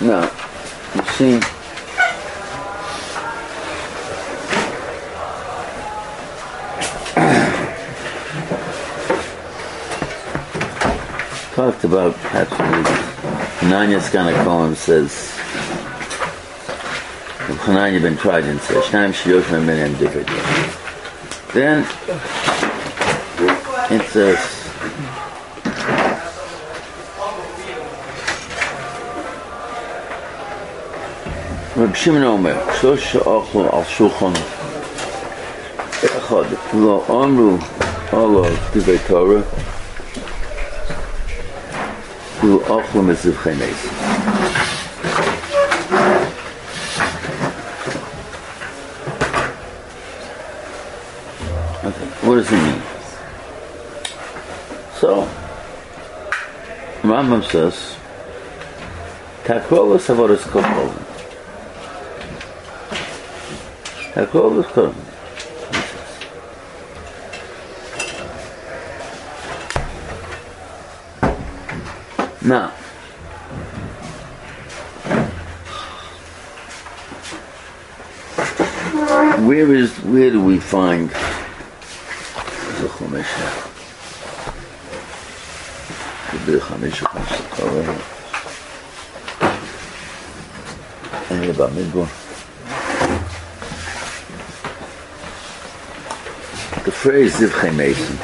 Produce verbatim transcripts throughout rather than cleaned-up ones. No. You see, talked about actually Hanania Skanikolim says Hanania ben Trajan says Shnaim Shiyoshim ben Em Dikadiyah. Then it says Reb Shimon Omer Shlosh She'ochlu Al Shulchan Echad Lo Amru Olav Vay Torah Lo Ochlu Miziv Chei Meisun. What does it mean? So, Rambam says, Takrovus Avodas Korovim. Takrovus Korovim. Now, where is, where do we find the phrase ziv chei meisun?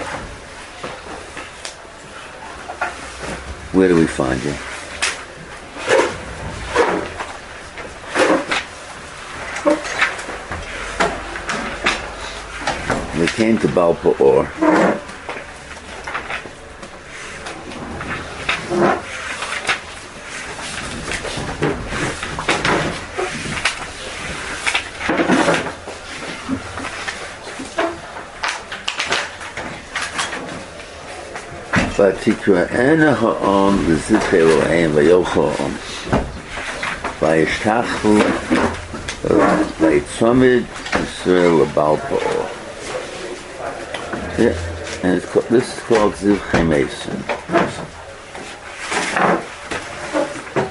Where do we find it? They came to Ba'al Pe'or. Vatikru'ena ha'om v'zithe Elohim v'yocho ha'om v'yishtachu v'yitzomid Yisrael Ba'al Pe'or. Yeah, and it's called, this is called ziv chei meisun.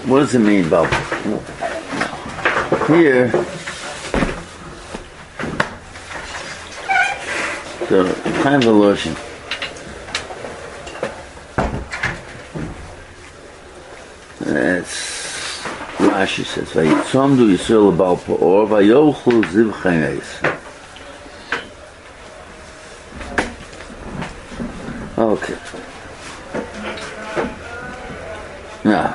What does it mean about here? So, Chaim Vital. That's Rashi says, "Vayitzomdu Yisrael Ba'al Pe'or, vayochlu ziv chei meisun." Okay. Now,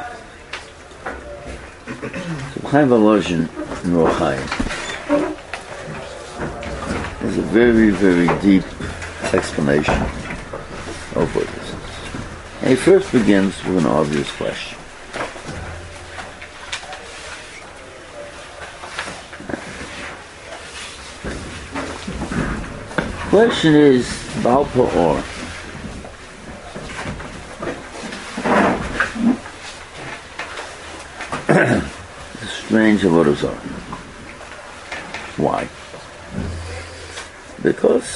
so Chaim Volozhin in Rochayim is a very, very deep explanation of what this is. And he first begins with an obvious question. The question is, Ba'al Pe'or. Strange Avodah Zahra. Why? Because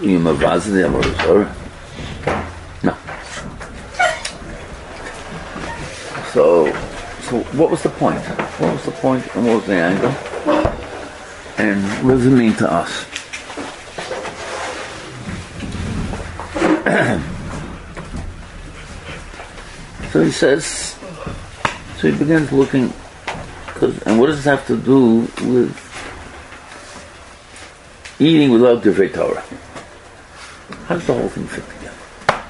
you mavaza the Avodah Zahra. No. So, so what was the point? What was the point and what was the angle? And what does it mean to us? So he says, so he begins looking, and what does this have to do with eating without the vay torah? How does the whole thing fit together?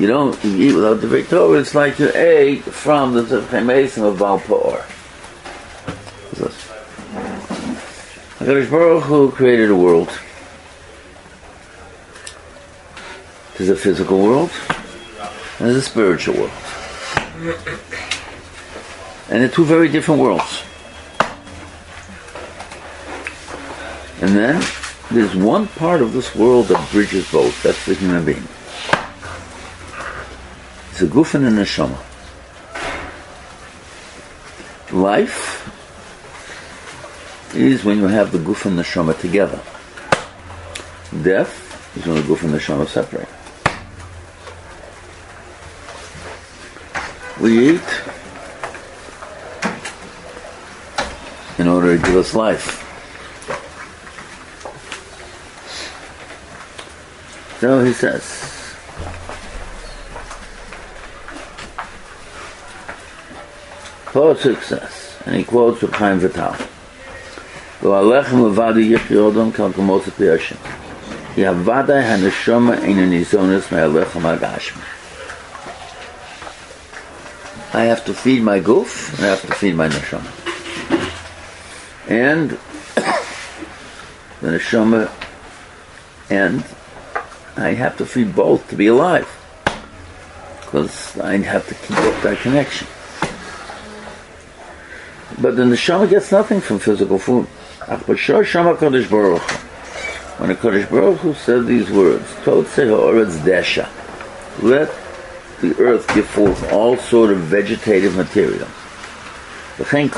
You don't you eat without the vay torah, it's like you ate from the ziv chei meisun of Ba'al Pe'or. Hakadosh Baruch Hu created a world. There's a physical world, and there's a spiritual world. And they're two very different worlds. And then there's one part of this world that bridges both. That's the human being. It's a guf and a neshama. Life is when you have the guf and neshama together. Death is when the guf and neshama separate. We eat. order to give us life. So he says. For success. And he quotes from Chaim Vital. I have to feed my guf, and I have to feed my neshama. And the neshama, and I have to feed both to be alive. Because I have to keep up that connection. But the neshama gets nothing from physical food. When the Kodesh Baruch Hu said these words, let the earth give forth all sort of vegetative material. And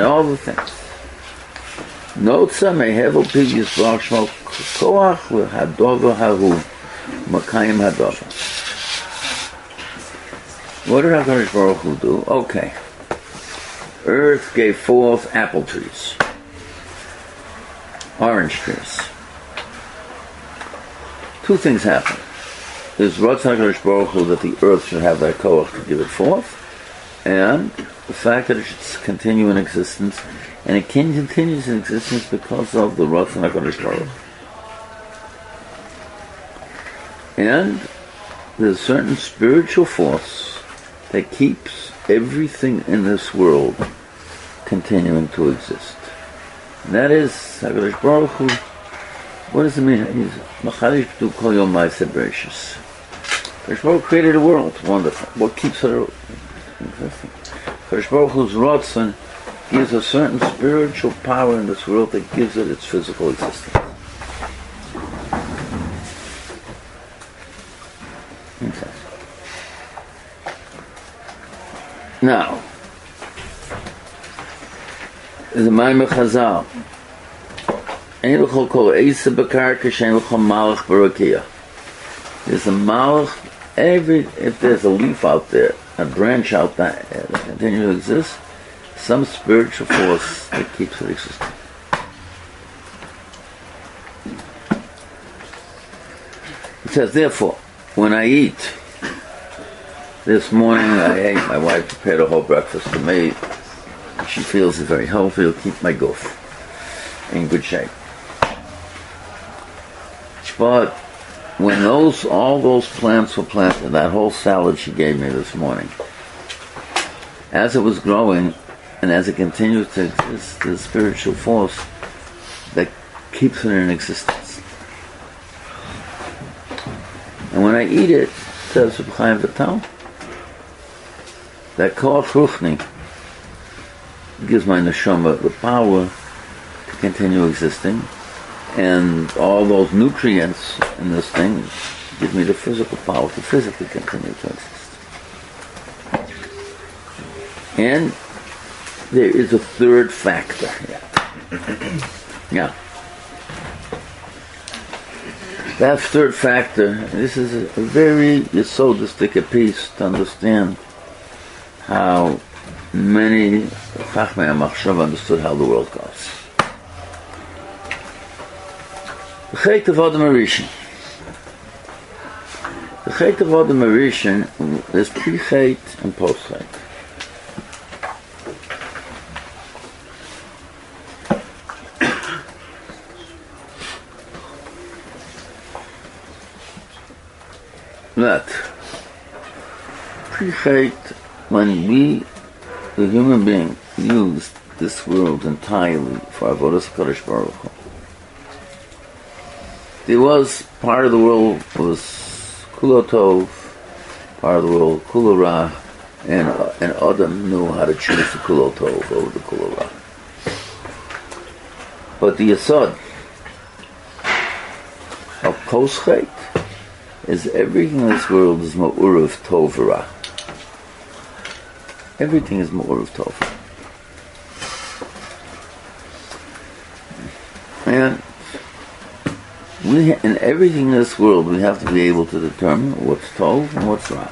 all the things. What did HaKadosh Baruch Hu do? Okay. Earth gave forth apple trees, orange trees. Two things happen. There's Ratzon Hakadosh Baruch Hu that the earth should have that koach to give it forth, and the fact that it should continue in existence, and it can continues in existence because of the Ratzon Hakadosh Baruch Hu. And there's a certain spiritual force that keeps everything in this world continuing to exist. And that is HaKadosh Baruch Hu. What does it mean? He's Machadish to Kol Yom Ma'aseh Bereishis. HaKadosh Baruch Hu created the world. Wonderful. What keeps it existing? HaKadosh Baruch Hu's Ratzon gives a certain spiritual power in this world that gives it its physical existence. Now, the Maimar Chazal, Ein l'chol kol eisa b'karka she'en l'chol Malach Barakia. There's a Malach, every, if there's a leaf out there, a branch out there that continues to exist, some spiritual force that keeps it existing. It says, therefore, when I eat, this morning I ate, my wife prepared a whole breakfast for me. She feels it's very healthy, it'll keep my guf in good shape. But when those all those plants were planted, that whole salad she gave me this morning, as it was growing and as it continues to exist, the spiritual force that keeps it in existence. And when I eat it, says Chaim Vital, that koach ruchni gives my neshama the power to continue existing, and all those nutrients in this thing give me the physical power to physically continue to exist. And there is a third factor here. Now, that third factor, this is a very yesodistic piece to understand how many Chachmei HaMachshava understood how the world goes. The Chet of Adam Arishin. The Chet of Adam Arishin, there's pre-Chet and post-Chet. That pre-Chet, when we, the human being, used this world entirely for Avodah Zahra Baruch Hu, there was part of the world was Kulotov, part of the world Kulorah, and and Adam knew how to choose the Kulotov over the Kulorah. But the Yesod of Koschet is everything in this world is Ma'urav Tovara. Everything is more of Tov. And we, in everything in this world, we have to be able to determine what's Tov and what's Ra.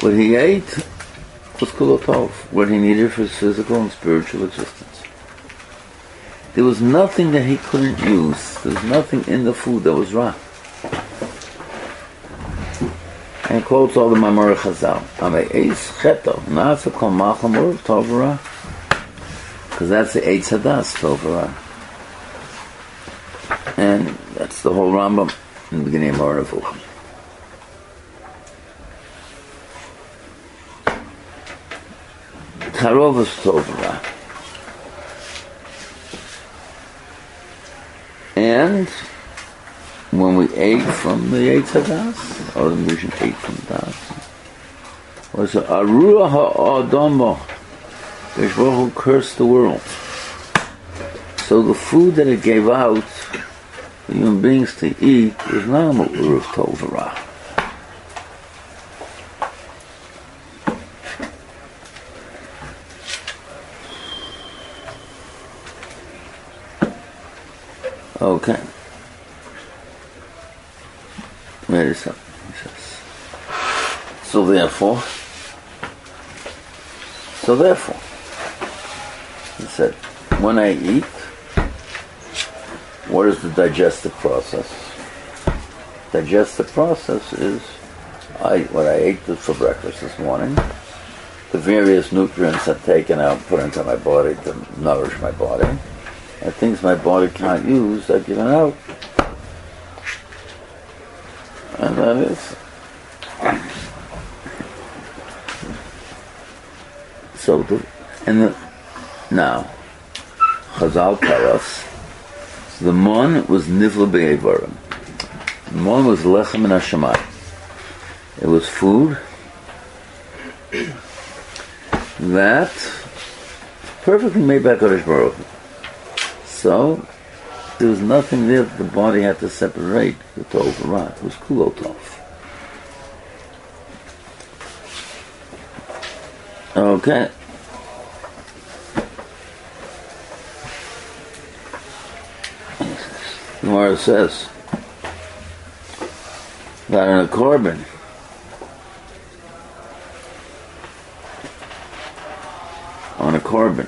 What he ate was Kulotov, what he needed for his physical and spiritual existence. There was nothing that he couldn't use. There was nothing in the food that was raw. And quotes all the Mamar Chazal. Because that's the Eitz Hadas Tovara. And that's the whole Rambam in the beginning of our Revuchim. Tarovas Tovara. And when we ate from the Eitz Hadas, or the Mishnah ate from that, was Arua HaAdamah. Rosh Hashanah cursed the world. So the food that it gave out for human beings to eat is not a Ma'uruf Tovara. Okay. Wait a second. So therefore, so therefore, he said, when I eat, what is the digestive process? Digestive process is I what I ate for breakfast this morning. The various nutrients are taken out, put into my body to nourish my body. And things my body can't use are given out. And that is. So, the, and the, now, Chazal tell us, the mon was nivla be'evarim. The mon was lechem and hashemayim. It was food that perfectly made by Kadosh Baruch Hu. So, there was nothing there that the body had to separate the Tovara. It was Kulotov. Okay. Gemara says that in a korban, on a korban,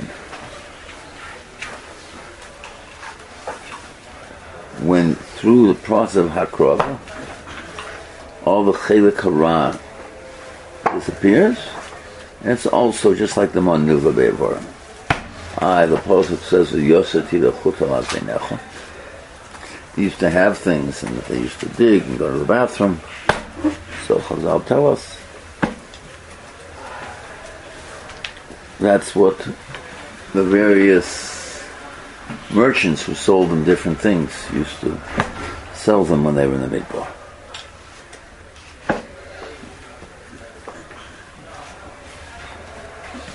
when through the process of hakrova, all the chelik hara disappears, and it's also just like the mon nivla be'evarim. I, the poet says, "Yoseti lechutam al beinecha." They used to have things, and they used to dig and go to the bathroom. So Chazal tell us that's what the various merchants who sold them different things used to sell them when they were in the mikvah.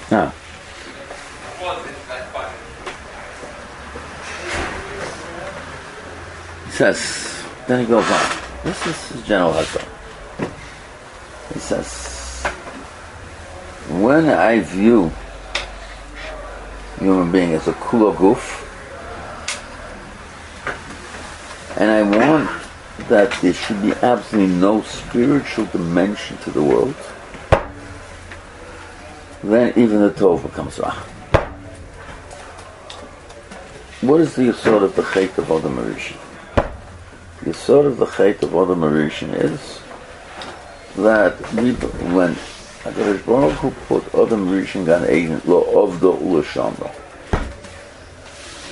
Now, he says, then he goes on. This is his general husband. He says, when I view human being as a kulo guf, and I want that there should be absolutely no spiritual dimension to the world, then even the Tov becomes Ra. What is the Yisod of the Chait of Adam HaRishon? The Yisod of the Chait of Adam HaRishon is that we, when HaKadosh Baruch Hu put Adam HaRishon Gan Eden Lo Avdo Ula Shamra.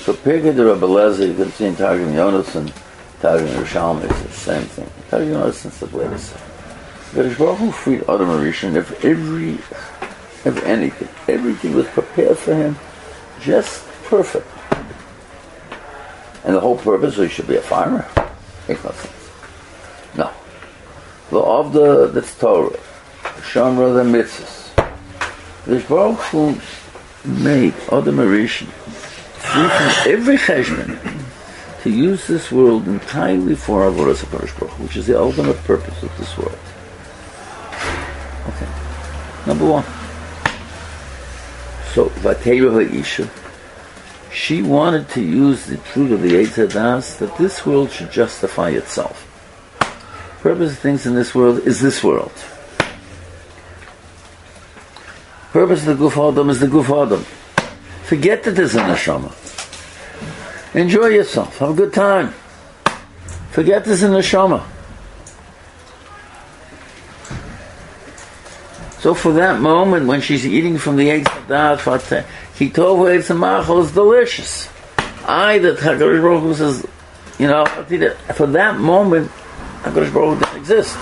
So Pirkei de Rebbe Lezer, you can see in Targum Yonos and Targum Yerushalmi, it's the same thing. Targum Yonos said, wait a second. HaKadosh Baruch Hu freed Adam HaRishon if every, if anything, everything was prepared for him, just perfect. And the whole purpose was he should be a farmer. Makes no sense. No. The Avda, that's Torah. Shomra, the Mitzvahs. HaKadosh Baruch Hu made Adam HaRishon free from every cheshbon to use this world entirely for Avodah Zahra, which is the ultimate purpose of this world. Okay. Number one. So, vay torah ha'isha, she wanted to use the truth of the Eitz Hadas that this world should justify itself. The purpose of things in this world is this world. Purpose of the guf adam is the guf adam. Forget that there's a neshama. Enjoy yourself. Have a good time. Forget there's a neshama. So for that moment when she's eating from the Eitz Hadas Tovara, Kitova Eitz Machos, delicious. I, that Hakadosh Baruch Hu says, you know, for that moment, Hakadosh Baruch Hu doesn't exist.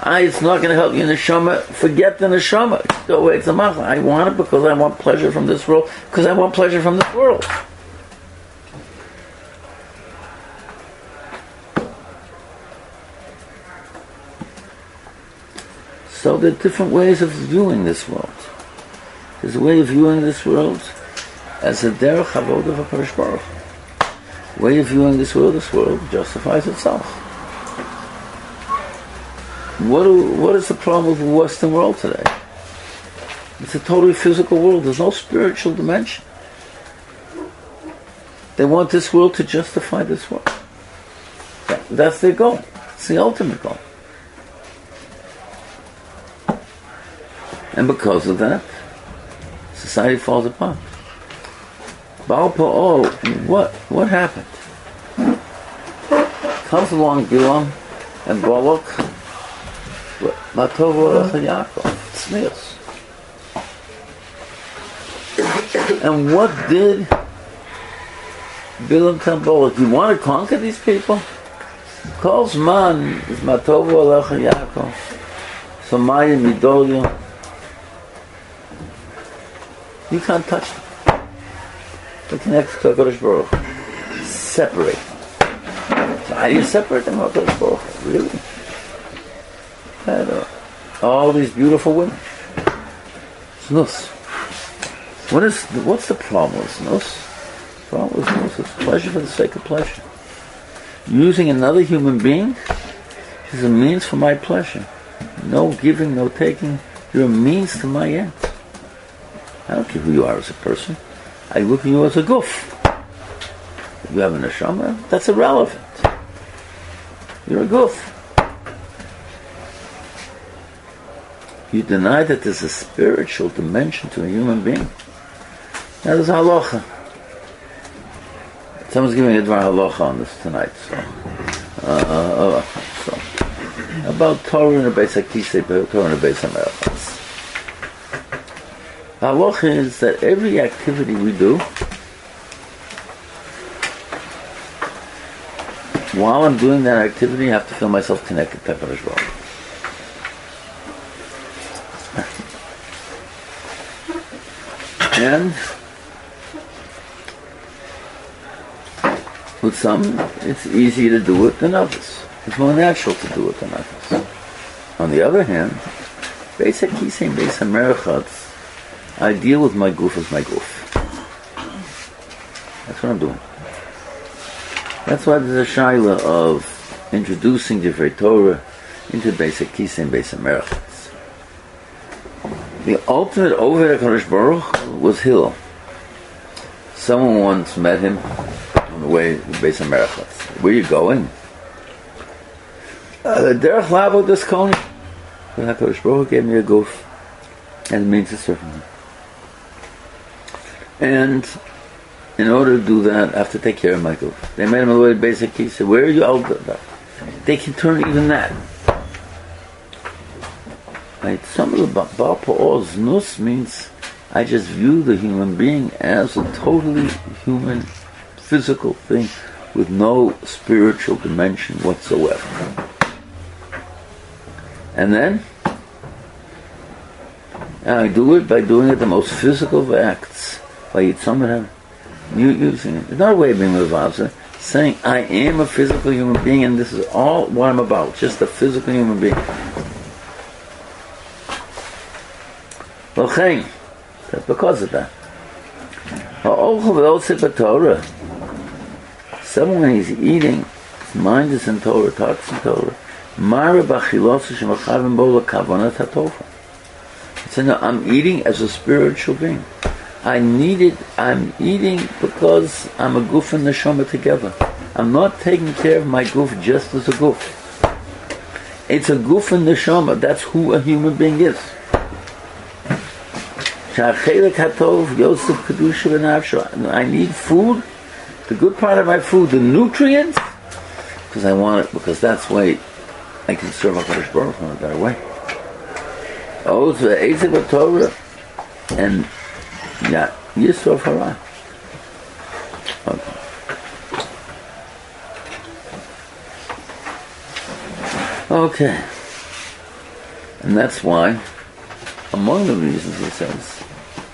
I, it's not going to help you in the neshama. Forget the neshama. Kitova Eitz Machos. I want it because I want pleasure from this world. Because I want pleasure from this world. So there are different ways of viewing this world. There's a way of viewing this world as a derech avodah of a Kadosh Baruch Hu. Way of viewing this world, this world justifies itself. What, do, what is the problem of the Western world today? It's a totally physical world. There's no spiritual dimension. They want this world to justify this world. That, that's their goal. It's the ultimate goal. And because of that, society falls apart. Ba'al Pe'or, what what happened? Comes along Bilam and Balok, Matovu Alecha Yaakov, Snus. And what did Bilam tell Balak? You want to conquer these people? Calls man is Matovu Alecha Yaakov, Somaya Midolya. You can't touch them. They connect to Hakadosh Baruch Hu. Separate. So how do you separate them, Hakadosh Baruch Hu? Really? And, uh, all these beautiful women. Snus. What is? The, what's the problem with snus? The problem with snus is pleasure for the sake of pleasure. Using another human being is a means for my pleasure. No giving, no taking. You're a means to my end. I don't care who you are as a person. I look at you as a goof. If you have a neshama, that's irrelevant. You're a goof. You deny that there's a spiritual dimension to a human being. That is halacha. Someone's giving a dvar halacha on this tonight. So, uh, so. About Torah and the basic Torah and the basic merachot. Halacha is that every activity we do, while I'm doing that activity, I have to feel myself connected to Hakadosh Baruch Hu. And with some, it's easier to do it than others. It's more natural to do it than others. On the other hand, basic kisei meisun merachot. I deal with my goof as my goof. That's what I'm doing. That's why there's a shaila of introducing the vay torah into basic kisei and basic merachot. The ultimate over at Hakadosh Baruch Hu was Hillel. Someone once met him on the way to basic merachot. Where are you going? Uh, Derech labo diskoni. Hakadosh Baruch Hu gave me a goof, and it means to serve him. And in order to do that, I have to take care of my goof. They made him a way basic. He said, where are you all about? They can turn even that. Right? Some of the Ba'al Pe'or znus means I just view the human being as a totally human, physical thing with no spiritual dimension whatsoever. And then I do it by doing it the most physical of acts. By Yitzhamah, you using it. It's not a way of being mevavza. Saying, I am a physical human being and this is all what I'm about. Just a physical human being. Okay. That's because of that. Someone when he's eating, his mind is in Torah, talks in Torah. So no, I'm eating as a spiritual being. I need it. I'm eating because I'm a goof and neshama together. I'm not taking care of my goof just as a goof. It's a goof and neshama. That's who a human being is. I need food, the good part of my food, the nutrients, because I want it, because that's why I can serve HaKadosh Baruch Hu in a better way. Oh, it's the Eitz Hadas Tovara and yeah, Yisrof Hara. Okay. Okay. And that's why, among the reasons, he says,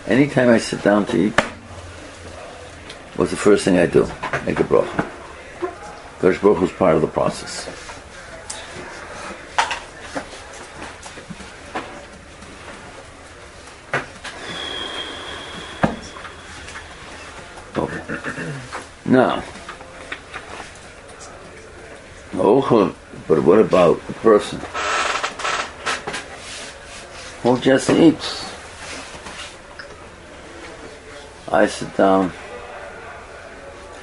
anytime I sit down to eat, what's the first thing I do? Make a bracha. HaKadosh Baruch Hu is part of the process. Now, but what about a person who just eats? I sit down.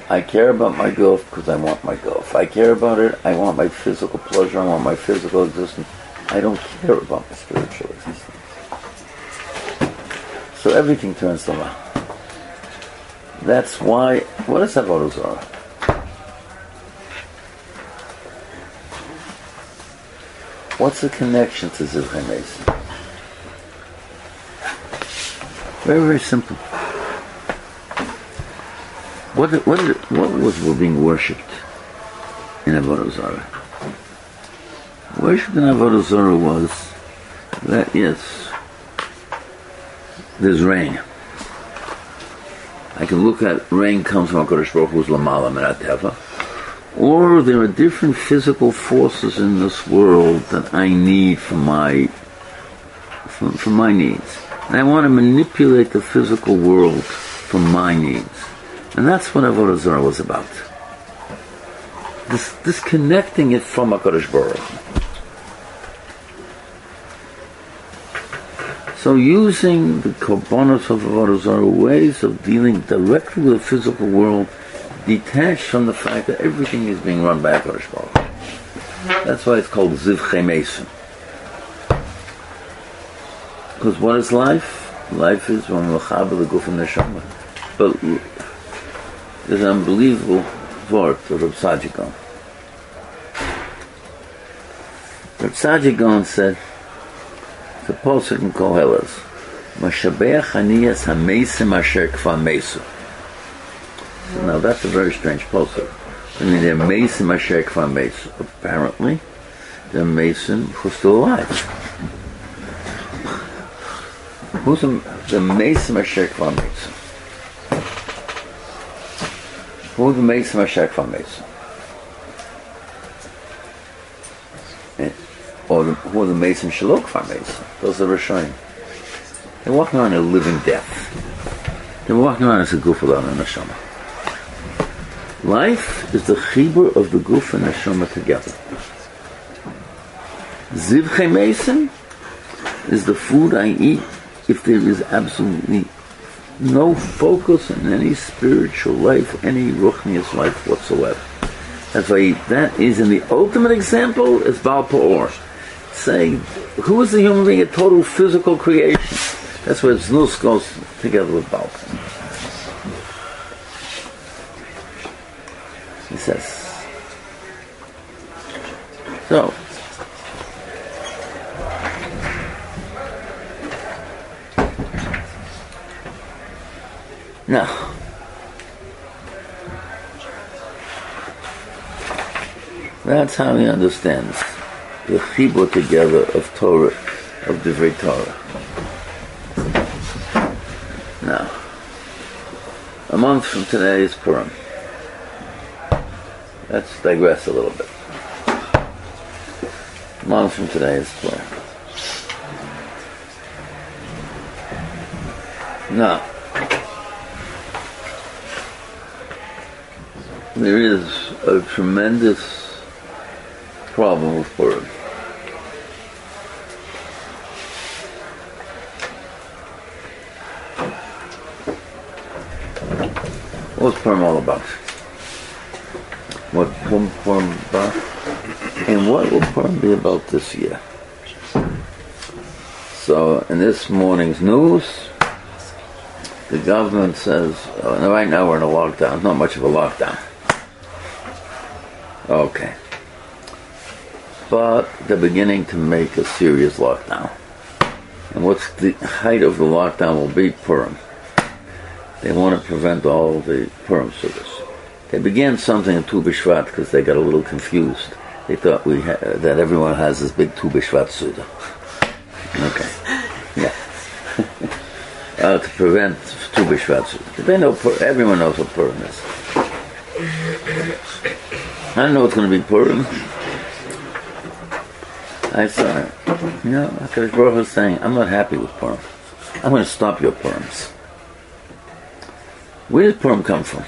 I care about my guf because I want my guf. I care about it. I want my physical pleasure. I want my physical existence. I don't care about my spiritual existence. So everything turns around. That's why, what is Avodah Zahra? What's the connection to ziv chei meisun? Very, very simple. What what what was being worshipped in Avodah Zahra? Worshipped in Avodah Zahra was that, yes, there's rain. I can look at rain comes from HaKadosh Baruch Hu's Lamala Merateva, or there are different physical forces in this world that I need for my for, for my needs, and I want to manipulate the physical world for my needs, and that's what Avodah Zahra was about. This disconnecting it from HaKadosh Baruch Hu. So using the korbanos of Avodah Zahra, ways of dealing directly with the physical world, detached from the fact that everything is being run by HaKadosh Baruch Hu. That's why it's called ziv chei meisun. Because what is life? Life is when we mechaber the guf and neshama. But there's an unbelievable word of Reb Sajigon. Reb Sajigon said, the Pasuk in Koheles, Mashgiach Hanania Hameisim Asher Kfar Meisu. Now that's a very strange Pasuk. I mean, they're Meisim Asher Kfar Meisu. Apparently, they're Meisim who's still alive. Who's the Meisim Asher Kfar Meisu? Who's the Meisim Asher Kfar Meisu? Or the, who are the Mason Shalok Kfar Mason? Those are Rishonim. They're walking around a living death. They're walking around as a guf without a neshama. Life is the chibur of the guf and neshama together. Ziv chei meisun is the food I eat if there is absolutely no focus in any spiritual life, any ruchnius life whatsoever. That's why I eat. That is, in the ultimate example, is Ba'al Pe'or. Saying, who is the human being? A total physical creation. That's where Snus goes together with Balok. He says. So, now, that's how he understands the chibur together of Torah, of Divrei Torah. Now, a month from today is Purim. Let's digress a little bit. A month from today is Purim. Now, there is a tremendous problem with Purim. What's Purim all about? What Purim Purim about? And what will Purim be about this year? So, in this morning's news, the government says, oh, right now we're in a lockdown, it's not much of a lockdown. Okay. But they're beginning to make a serious lockdown. And what's the height of the lockdown will be Purim. They want to prevent all the Purim sukkahs. They began something in Tu B'Shvat because they got a little confused. They thought we ha- that everyone has this big Tu B'Shvat suda. Okay. Yeah. uh, to prevent Tu B'Shvat suda. They know Pur- everyone knows what Purim is. I don't know what's going to be Purim. I saw it. You know, HaKadosh Baruch Hu was saying, I'm not happy with Purim. I'm going to stop your Purims. Where did Purim come from?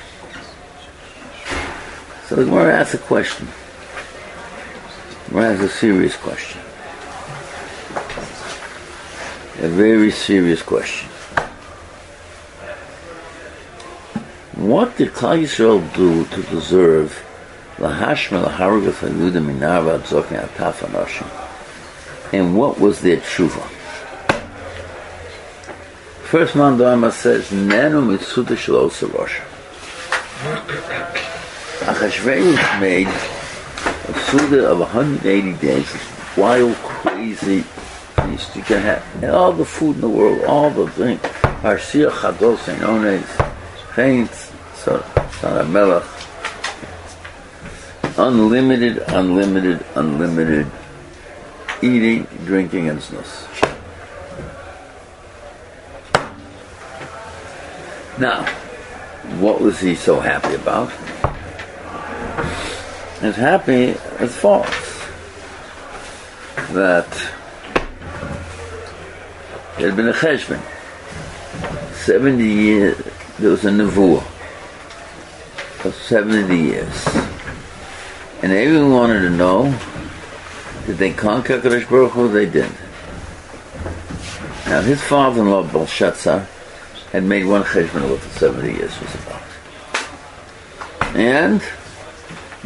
So the Gemara asks a question. Well, that's a serious question. A very serious question. What did Klal Yisrael do to deserve Lahashma Lahargath Ayuda Minava Zokin Ataf Anashim? And what was their tshuva? First man Dharma says, Nenu Mitsuta Shelo Sarosha. Achashverosh made a suda of one hundred eighty days, this wild, crazy feast you can have. And all the food in the world, all the things, Mashgiach, Chados, Enones, Chainz, Saramelech, unlimited, unlimited, unlimited eating, drinking, and snus. Now, what was he so happy about? As happy as false that there had been a cheshbon. seventy years, there was a nevuah of seventy years. And everyone wanted to know, did they conquer HaKadosh Baruch Hu? They did. Now his father-in-law, Belshazzar, had made one cheshbon of what the seventy years was about. And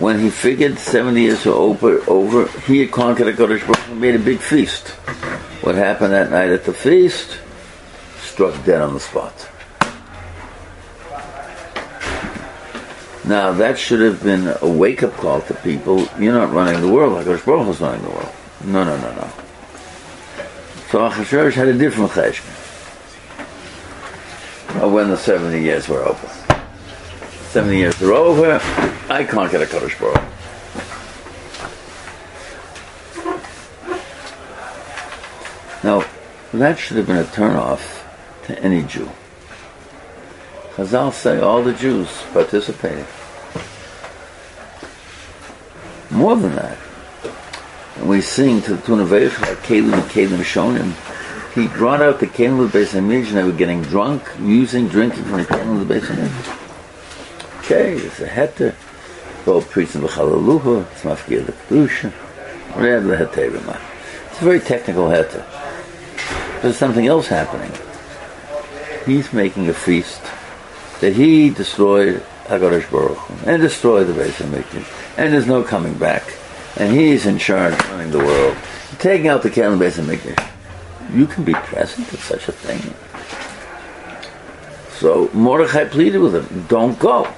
when he figured seventy years were over, over he had conquered HaKadosh Baruch Hu and made a big feast. What happened that night at the feast? Struck dead on the spot. Now that should have been a wake-up call to people. You're not running the world. HaKadosh Baruch Hu is running the world. No, no, no, no. So Achashverosh had a different cheshbon when the seventy years were over. seventy years are over, I can't get a HaKadosh Baruch Hu. Now, that should have been a turn-off to any Jew. Chazal say all the Jews participated. More than that, when we sing to the tune of Eichel, Kalim and Kalim Shonim, he brought out the Kalim of the Beis Hamikdash, and they were getting drunk, using, drinking from the Kalim of the Beis Hamikdash. Okay, it's a heter. Go preach in the Chalaluha, it's Mafgir the Kedusha, whatever the heter. It's a very technical heter. There's something else happening. He's making a feast that he destroyed HaKadosh Baruch Hu, and destroyed the Beis Hamikdash, and there's no coming back. And he's in charge, running the world, taking out the Kalim Beis Hamikdash. You can be present at such a thing. So Mordechai pleaded with him, don't go.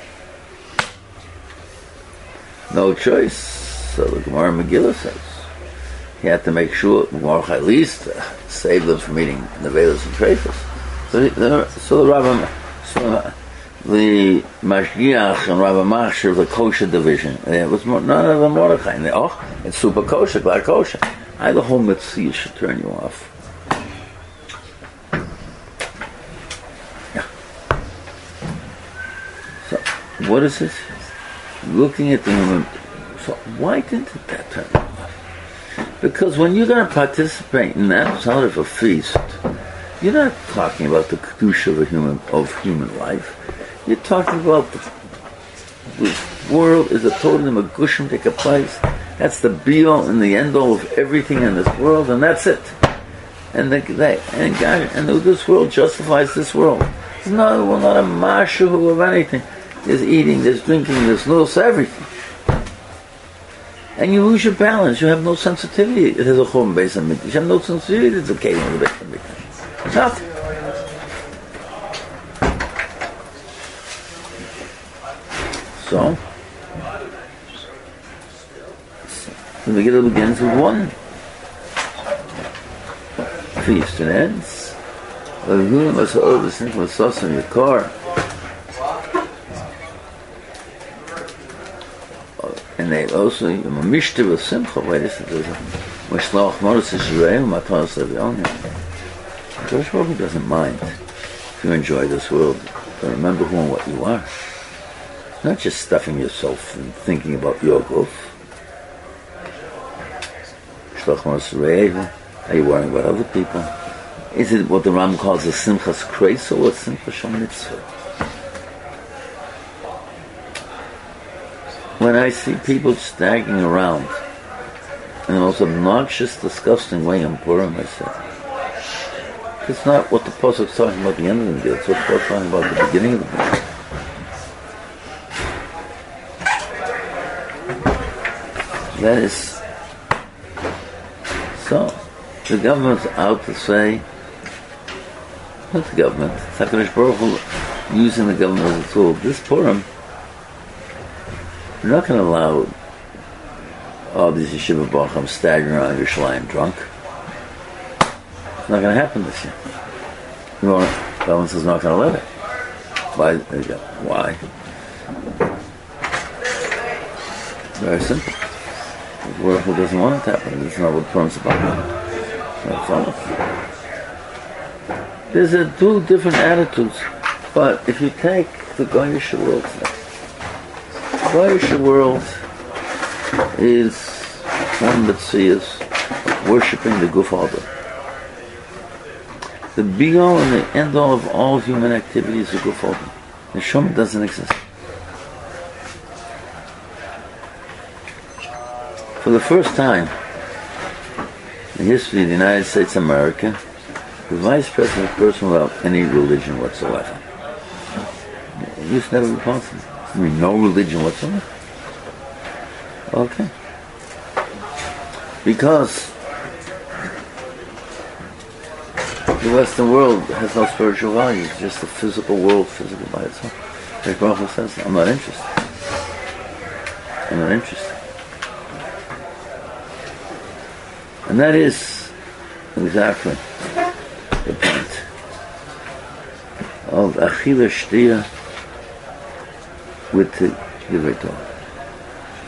No choice. So the Gemara Megillah says he had to make sure Mordechai at least saved them from eating nevelas and treifas. So the so the Rambam, so the Mashgiach and Rabbi Machshir, the kosher division, there was none of the Mordechai. And they, oh, it's super kosher, glad kosher. I the whole mitzvah should turn you off. What is it? Looking at the moment. So why didn't that turn off? Because when you're going to participate in that sort of a feast, you're not talking about the kedusha of a human of human life. You're talking about the, the world is a total magushim take a place. That's the be-all and the end-all of everything in this world, and that's it. And the, they and God, and this world justifies this world. There's no, well, not a mashu of anything. There's eating, there's drinking, there's loss, everything. And you lose your balance, you have no sensitivity. There's a chum based on mikdash. You have no sensitivity to the kelim of the based on mikdash. Nothing. So, the Megillah begins with one feast and ends. And they also, you know, Mishta with Simcha, wait a second, Mashloch Moritz Yisrael, Matovu Alecha Yaakov. Josh Rogan doesn't mind if you enjoy this world, but remember who and what you are. Not just stuffing yourself and thinking about your guf. Are you worrying about other people? Is it what the Rambam calls a simchas kreis or a simchas mitzvah? When I see people staggering around in the most obnoxious, disgusting way in Purim, I say, it's not what the Pasuk's talking about at the end of the day, it's what the Pasuk's talking about at the beginning of the day. That is so. The government's out to say, not the government, Hakadosh Baruch Hu using the government as a tool. This Purim, you're not going to allow all these yeshiva bacham staggering around Yerushalayim drunk. It's not going to happen this year. The government is not going to let it. Why? Why? Very simple. The Baruch Hu doesn't want it to happen. That's not what Purim's about. That's all. There's a two different attitudes, but if you take the Goyesha world, the Goyesha world is one that sees worshipping the guf alone. The be-all and the end-all of all human activities is the guf alone. The neshama doesn't exist. For the first time in the history of the United States of America, the Vice President is a person without any religion whatsoever. It used to never be possible. I mean, no religion whatsoever. Okay. Because the Western world has no spiritual value, it's just the physical world, physical by itself. The Bible says, I'm not interested. I'm not interested. And that is exactly the point of Achila Shtia with the vay torah.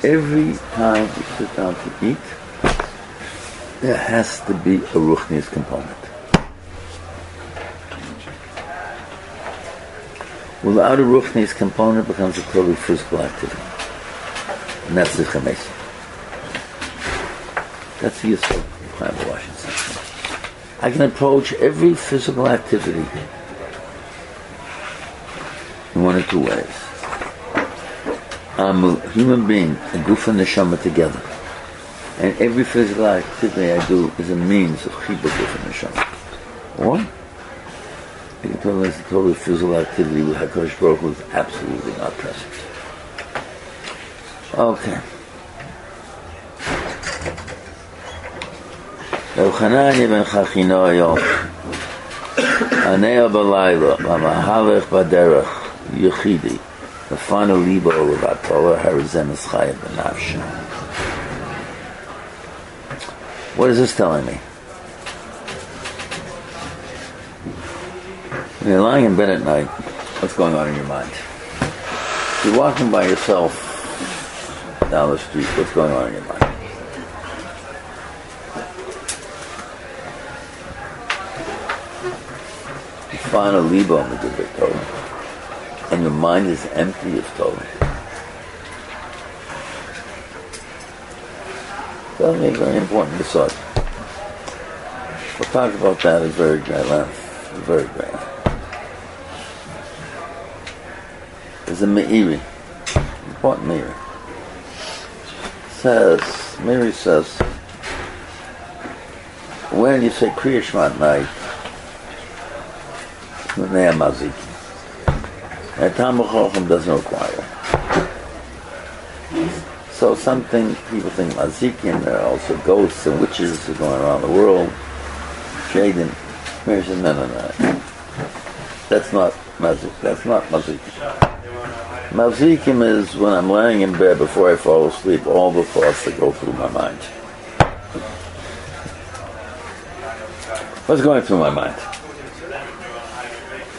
Every time you sit down to eat, there has to be a ruchnius component. Without a ruchnius component, it becomes a totally physical activity. And that's the ziv chei meisun. That's the use of Bible Washington. I can approach every physical activity in one of two ways. I'm a human being, a guf and neshama together. And every physical activity I do is a means of chibur guf and neshama. Or, I can tell you that's a totally physical activity with HaKadosh Baruch Hu is absolutely not present. Okay. Hanania ben Chachinoyo, Anea Balayla, Mamahalech Baderech, Yechidi, the final Libo of Atola, Harizem is Chayev ben Nafsha. What is this telling me? When you're lying in bed at night, what's going on in your mind? You're walking by yourself down the street, what's going on in your mind? Find a libo on the good Torah, and your mind is empty of Torah. Tell me a very important aside. We'll talk about that at very great length. Very great. There's a meiri, important meiri. Says meiri says, when you say Kriya Shema at night, they are mazik. And Talmud Chacham doesn't require. So something people think mazikim, and there are also ghosts and witches who are going around the world. Shaden. Mary says, no, no, no. That's not mazik. That's not mazik. Mavzikim is when I'm lying in bed before I fall asleep, all the thoughts that go through my mind. What's going through my mind?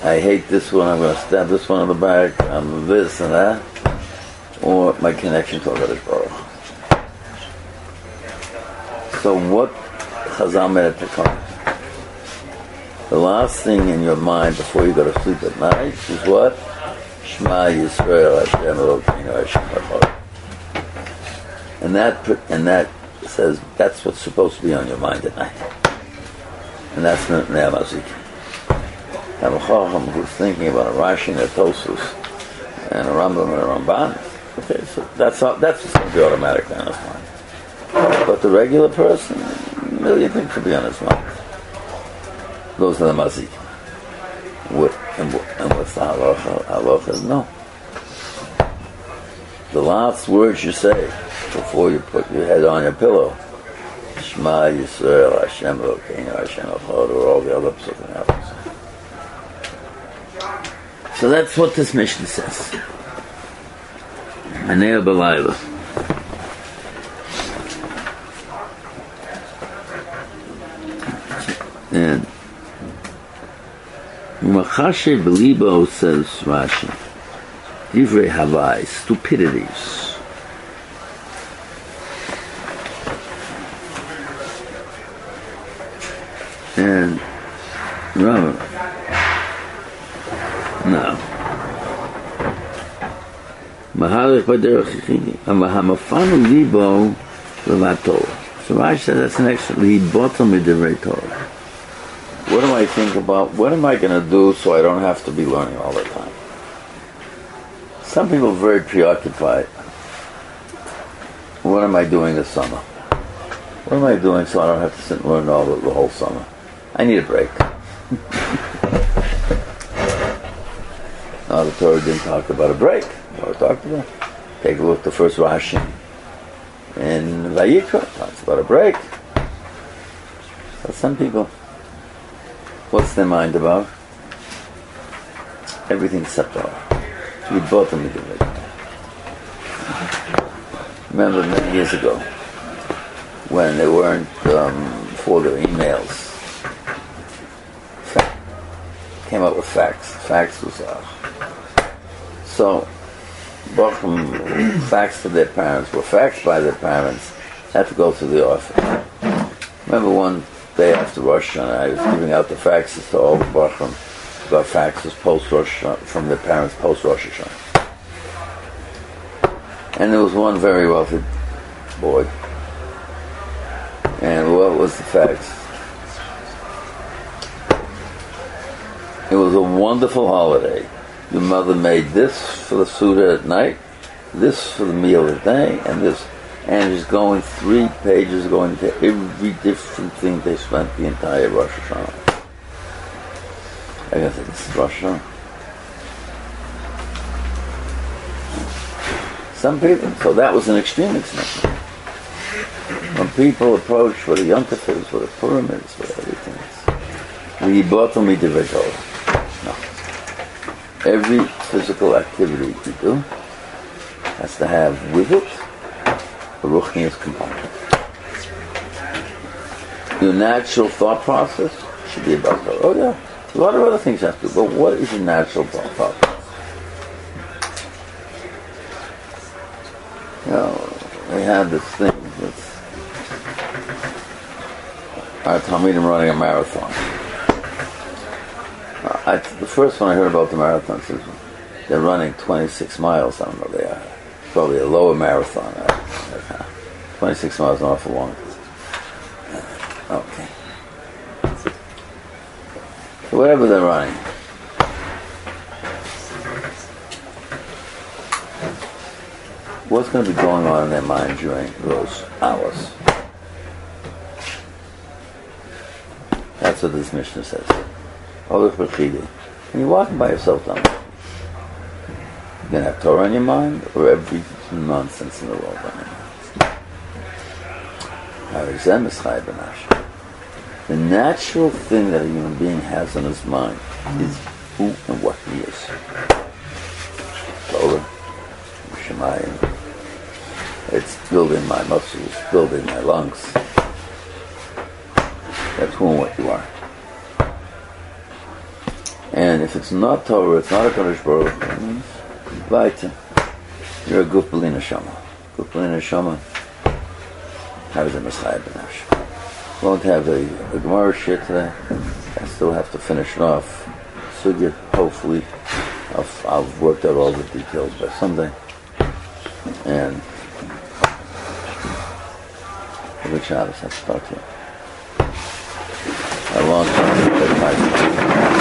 I hate this one, I'm going to stab this one in the back, I'm this and that. Or my connection to Avodah Zahra. So what Chazal made it to come? The last thing in your mind before you go to sleep at night is what? Shema Yisrael Hashem Elokeinu Hashem Echad. And that and that says that's what's supposed to be on your mind at night. And that's not Nehamazik. Have a Chacham who's thinking about a Rashi and a Tosus and a Rambam and a Ramban. Okay, so that's all, that's what's going to be automatic on his mind. But the regular person, a million things could be on his mind. Those are the Mazik. What, and, what, and what's the halacha? Halacha is no. The last words you say before you put your head on your pillow, Shema Yisrael Hashem Elokeinu Hashem Echad, or all the other psukim happens. So that's what this mission says. Aneh B'Layla. And Machashe Belibo, says Rashi, Divrei Havai, stupidities. And no, no. Mahalach Barakia Hamafanu Libo Levato. So Rashi says that's an extra Liboto Midivrei Torah. What do I think about? What am I going to do so I don't have to be learning all the time? Some people are very preoccupied. What am I doing this summer? What am I doing so I don't have to sit and learn all the, the whole summer? I need a break. Now the Torah didn't talk about a break. The Torah talked about it. Take a look at the first Rashi in Vayikra. It talks about a break. But some people, what's their mind about? Everything except all. We both of them. Remember many years ago when they weren't um, for their emails. Came up with fax. Fax was out. So both of them faxed to their parents, were faxed by their parents, had to go to the office. Remember one day after Rosh Hashanah, I was giving out the faxes to all the Bachram about faxes post Rosh Hashanah, from their parents post Rosh Hashanah. And there was one very wealthy boy. And what was the fax? It was a wonderful holiday. Your mother made this for the Suda at night, this for the meal at day, and this. And it's going three pages, going to every different thing they spent the entire Rosh Hashanah. I gotta say, this is Rosh Hashanah. Some people, so that was an extreme example. When people approach what a Yom Tov is, what a Purim is, what everything is, we bought them individual. No. Every physical activity you do has to have with it the Ruchnius component. Your natural thought process should be about that. Oh yeah, a lot of other things have to, but what is your natural thought process? You know, we have this thing that's our Talmidim running a marathon. I, the first one I heard about the marathon says they're running twenty-six miles, I don't know they are. Probably a lower marathon. Right? twenty-six miles an hour for long. Okay. So whatever they're running. What's going to be going on in their mind during those hours? That's what this Mishnah says. And you're walking by yourself down there. You're going to have Torah on your mind or every nonsense in the world on your mind. The natural thing that a human being has on his mind is who and what he is. Torah, my, it's building my muscles, building my lungs. That's who and what you are. And if it's not Torah, it's not a Kadosh Baruch Hu, you're a guf b'li neshama. Guf b'li neshama has a Messiah b'nafsho. We won't have a, a Gemara shit today. I still have to finish it off. So get, hopefully, I've, I've worked out all the details by Sunday. And the Shabbos, I start here. A long time to take my time.